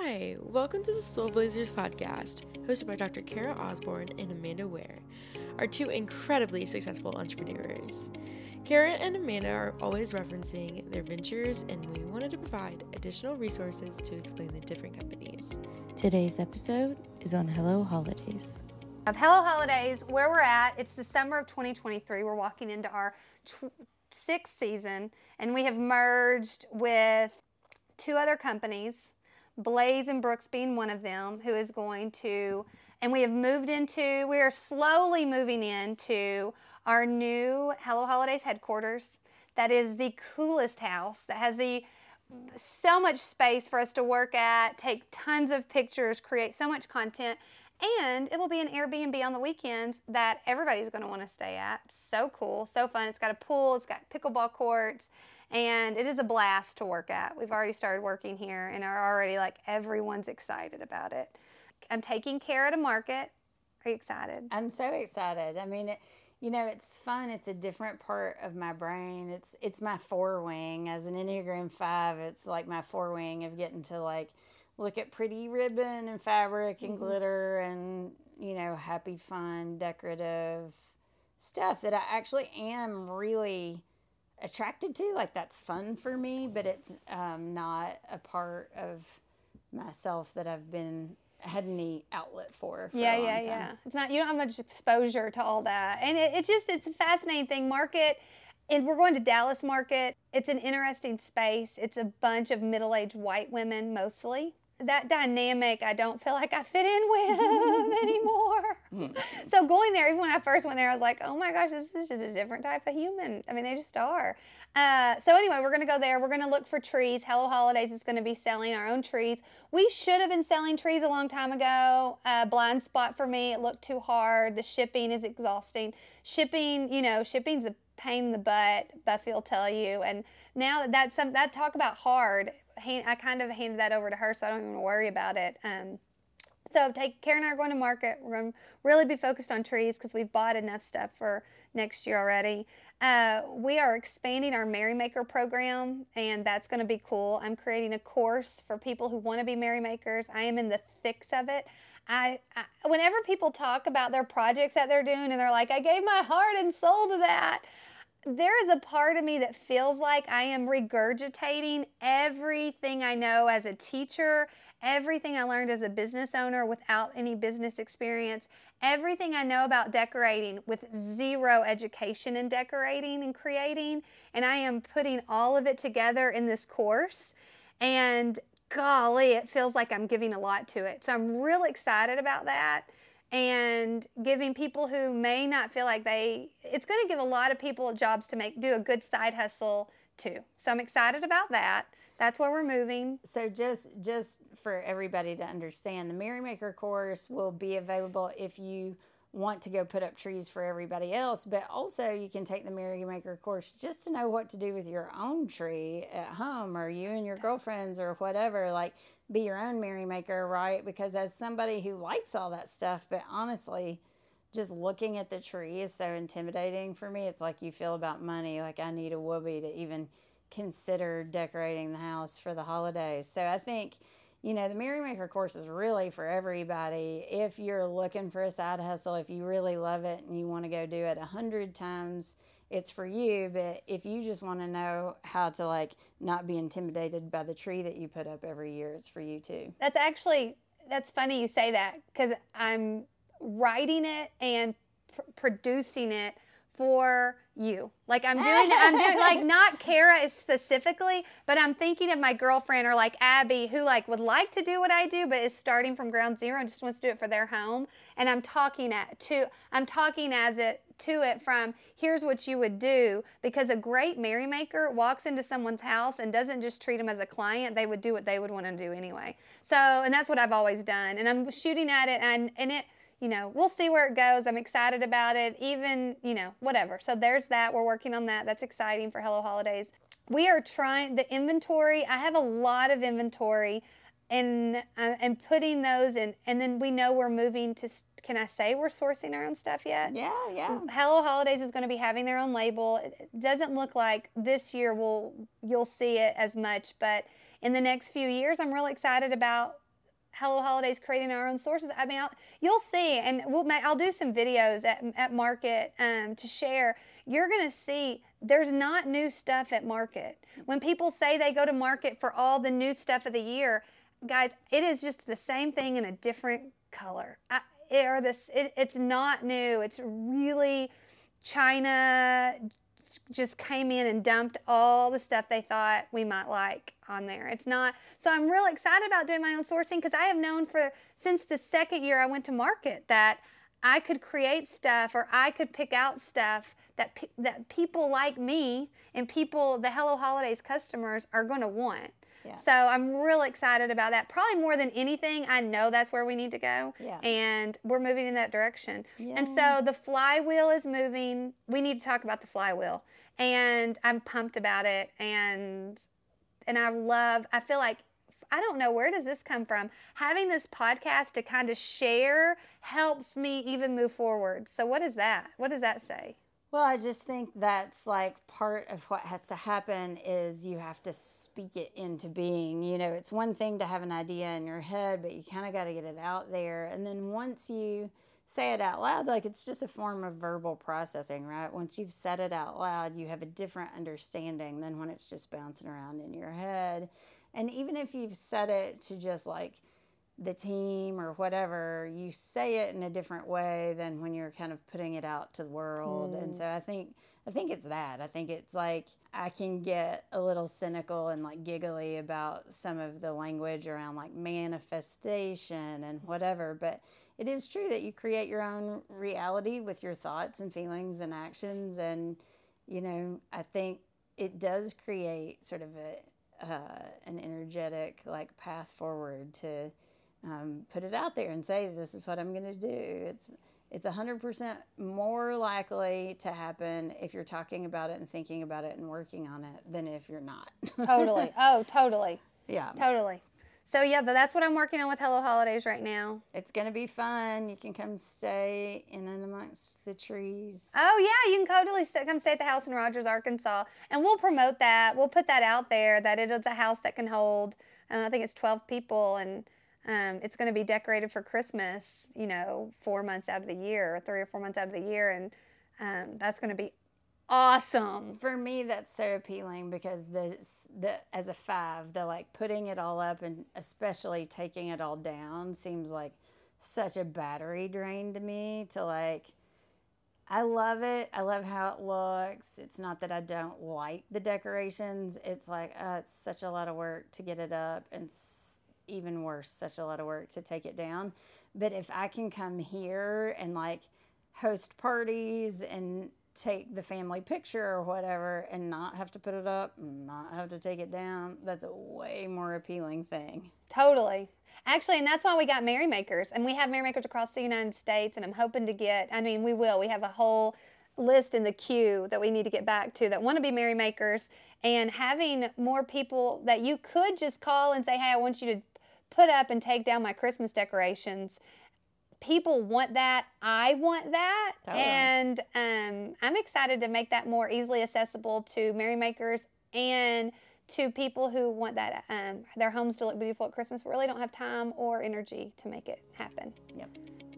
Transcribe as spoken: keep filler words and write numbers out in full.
Hi, welcome to the Soul Blazers podcast, hosted by Doctor Kara Osborne and Amanda Ware, our two incredibly successful entrepreneurs. Kara and Amanda are always referencing their ventures, and we wanted to provide additional resources to explain the different companies. Today's episode is on Hello Holidays. Of Hello Holidays, where we're at, it's the summer of twenty twenty-three. We're walking into our tw- sixth season, and we have merged with two other companies, Blaze and Brooks being one of them, who is going to, and we have moved into, we are slowly moving into our new Hello Holidays headquarters. That is the coolest house that has the so much space for us to work at, take tons of pictures, create so much content, and it will be an Airbnb on the weekends that everybody's going to want to stay at. So cool, so fun. It's got a pool, it's got pickleball courts, and it is a blast to work at. We've already started working here and are already like, everyone's excited about it. I'm taking Kara to market. Are you excited? I'm so excited. I mean, it, you know, it's fun. It's a different part of my brain. It's it's my four wing. As an Enneagram five, it's like my four wing of getting to like look at pretty ribbon and fabric and mm-hmm. glitter and, you know, happy, fun, decorative stuff that I actually am really attracted to. Like, that's fun for me, but it's um, not a part of myself that I've been had any outlet for, for yeah a long yeah time. yeah it's not, you don't have much exposure to all that, and it, it just it's a fascinating thing. Market, and we're going to Dallas Market. It's an interesting space. It's a bunch of middle-aged white women mostly. That dynamic, I don't feel like I fit in with anymore. So going there, even when I first went there, I was like, oh my gosh, this is just a different type of human. I mean, they just are. Uh, so anyway, we're going to go there. We're going to look for trees. Hello Holidays is going to be selling our own trees. We should have been selling trees a long time ago. Uh, blind spot for me. It looked too hard. The shipping is exhausting. Shipping, you know, shipping's a pain in the butt. Buffy will tell you. And now that's some, that talk about hard. I kind of handed that over to her, so I don't even worry about it. Um, so take, Kara and I are going to market. We're going to really be focused on trees because we've bought enough stuff for next year already. Uh, we are expanding our Merrymaker program, and that's going to be cool. I'm creating a course for people who want to be merrymakers. I am in the thick of it. I, I whenever people talk about their projects that they're doing, and they're like, I gave my heart and soul to that, there is a part of me that feels like I am regurgitating everything I know as a teacher, everything I learned as a business owner without any business experience, everything I know about decorating with zero education in decorating and creating, and I am putting all of it together in this course, and golly, it feels like I'm giving a lot to it. So I'm real excited about that. And giving people who may not feel like they, it's going to give a lot of people jobs to make, do a good side hustle too. So I'm excited about that. That's where we're moving. So just just for everybody to understand, the Merrymaker course will be available if you want to go put up trees for everybody else, but also you can take the Merrymaker course just to know what to do with your own tree at home, or you and your girlfriends or whatever, like be your own merrymaker, right? Because as somebody who likes all that stuff, but honestly, just looking at the tree is so intimidating for me. It's like you feel about money, like I need a whoopee to even consider decorating the house for the holidays. So I think, you know, the Merrymaker course is really for everybody. If you're looking for a side hustle, if you really love it and you want to go do it a hundred times, it's for you. But if you just want to know how to like not be intimidated by the tree that you put up every year, it's for you too. That's actually, that's funny you say that, because I'm writing it and pr- producing it for you. Like I'm doing, I'm doing like not Kara specifically, but I'm thinking of my girlfriend or like Abby, who like would like to do what I do, but is starting from ground zero and just wants to do it for their home. And I'm talking at to, I'm talking as it to it from, here's what you would do, because a great merrymaker walks into someone's house and doesn't just treat them as a client. They would do what they would want to do anyway. So, and that's what I've always done. And I'm shooting at it, and and it, you know, we'll see where it goes. I'm excited about it, even, you know, whatever. So there's that. We're working on that. That's exciting for Hello Holidays. We are trying the inventory. I have a lot of inventory, and uh, and putting those in. And then we know we're moving to, can I say we're sourcing our own stuff yet? Yeah, yeah. Hello Holidays is going to be having their own label. It doesn't look like this year we'll, you'll see it as much, but in the next few years, I'm really excited about Hello Holidays, creating our own sources. I mean, I'll, you'll see, and we'll make, I'll do some videos at, at Market um, to share. You're going to see there's not new stuff at Market. When people say they go to Market for all the new stuff of the year, guys, it is just the same thing in a different color. I, it, or this, it, it's not new. It's really China just came in and dumped all the stuff they thought we might like on there. It's not, so I'm real excited about doing my own sourcing, because I have known for since the second year I went to Market that I could create stuff, or I could pick out stuff that pe that people like me and people, the Hello Holidays customers, are going to want. Yeah. So I'm real excited about that. Probably more than anything, I know that's where we need to go. Yeah. And we're moving in that direction. Yeah. And so the flywheel is moving. We need to talk about the flywheel. And I'm pumped about it. And and I love, I feel like, I don't know, where does this come from? Having this podcast to kind of share helps me even move forward. So what is that? What does that say? Well, I just think that's like part of what has to happen is you have to speak it into being. You know, it's one thing to have an idea in your head, but you kind of got to get it out there. And then once you say it out loud, like it's just a form of verbal processing, right? Once you've said it out loud, you have a different understanding than when it's just bouncing around in your head. And even if you've said it to just like the team or whatever, you say it in a different way than when you're kind of putting it out to the world. Mm. And so I think I think it's that. I think it's like I can get a little cynical and like giggly about some of the language around like manifestation and whatever, but it is true that you create your own reality with your thoughts and feelings and actions. And, you know, I think it does create sort of a uh, an energetic like path forward to Um, put it out there and say, this is what I'm going to do. It's it's one hundred percent more likely to happen if you're talking about it and thinking about it and working on it than if you're not. Totally. Oh, totally. Yeah. Totally. So, yeah, that's what I'm working on with Hello Holidays right now. It's going to be fun. You can come stay in and amongst the trees. Oh, yeah. You can totally come stay at the house in Rogers, Arkansas. And we'll promote that. We'll put that out there, that it is a house that can hold, I don't know, I think it's twelve people, and Um, it's going to be decorated for Christmas, you know, four months out of the year, or three or four months out of the year. And um, that's going to be awesome. For me, that's so appealing because this, the, as a five, the like putting it all up and especially taking it all down seems like such a battery drain to me to like, I love it. I love how it looks. It's not that I don't like the decorations. It's like, uh, it's such a lot of work to get it up, and even worse, such a lot of work to take it down. But if I can come here and like host parties and take the family picture or whatever and not have to put it up, not have to take it down, that's a way more appealing thing. Totally. Actually, and that's why we got merrymakers, and we have merrymakers across the United States, and I'm hoping to get, I mean, we will, we have a whole list in the queue that we need to get back to that want to be merrymakers, and having more people that you could just call and say, hey, I want you to put up and take down my Christmas decorations. People want that. I want that. Totally. And um, I'm excited to make that more easily accessible to merrymakers and to people who want that um, their homes to look beautiful at Christmas, but really don't have time or energy to make it happen. Yep.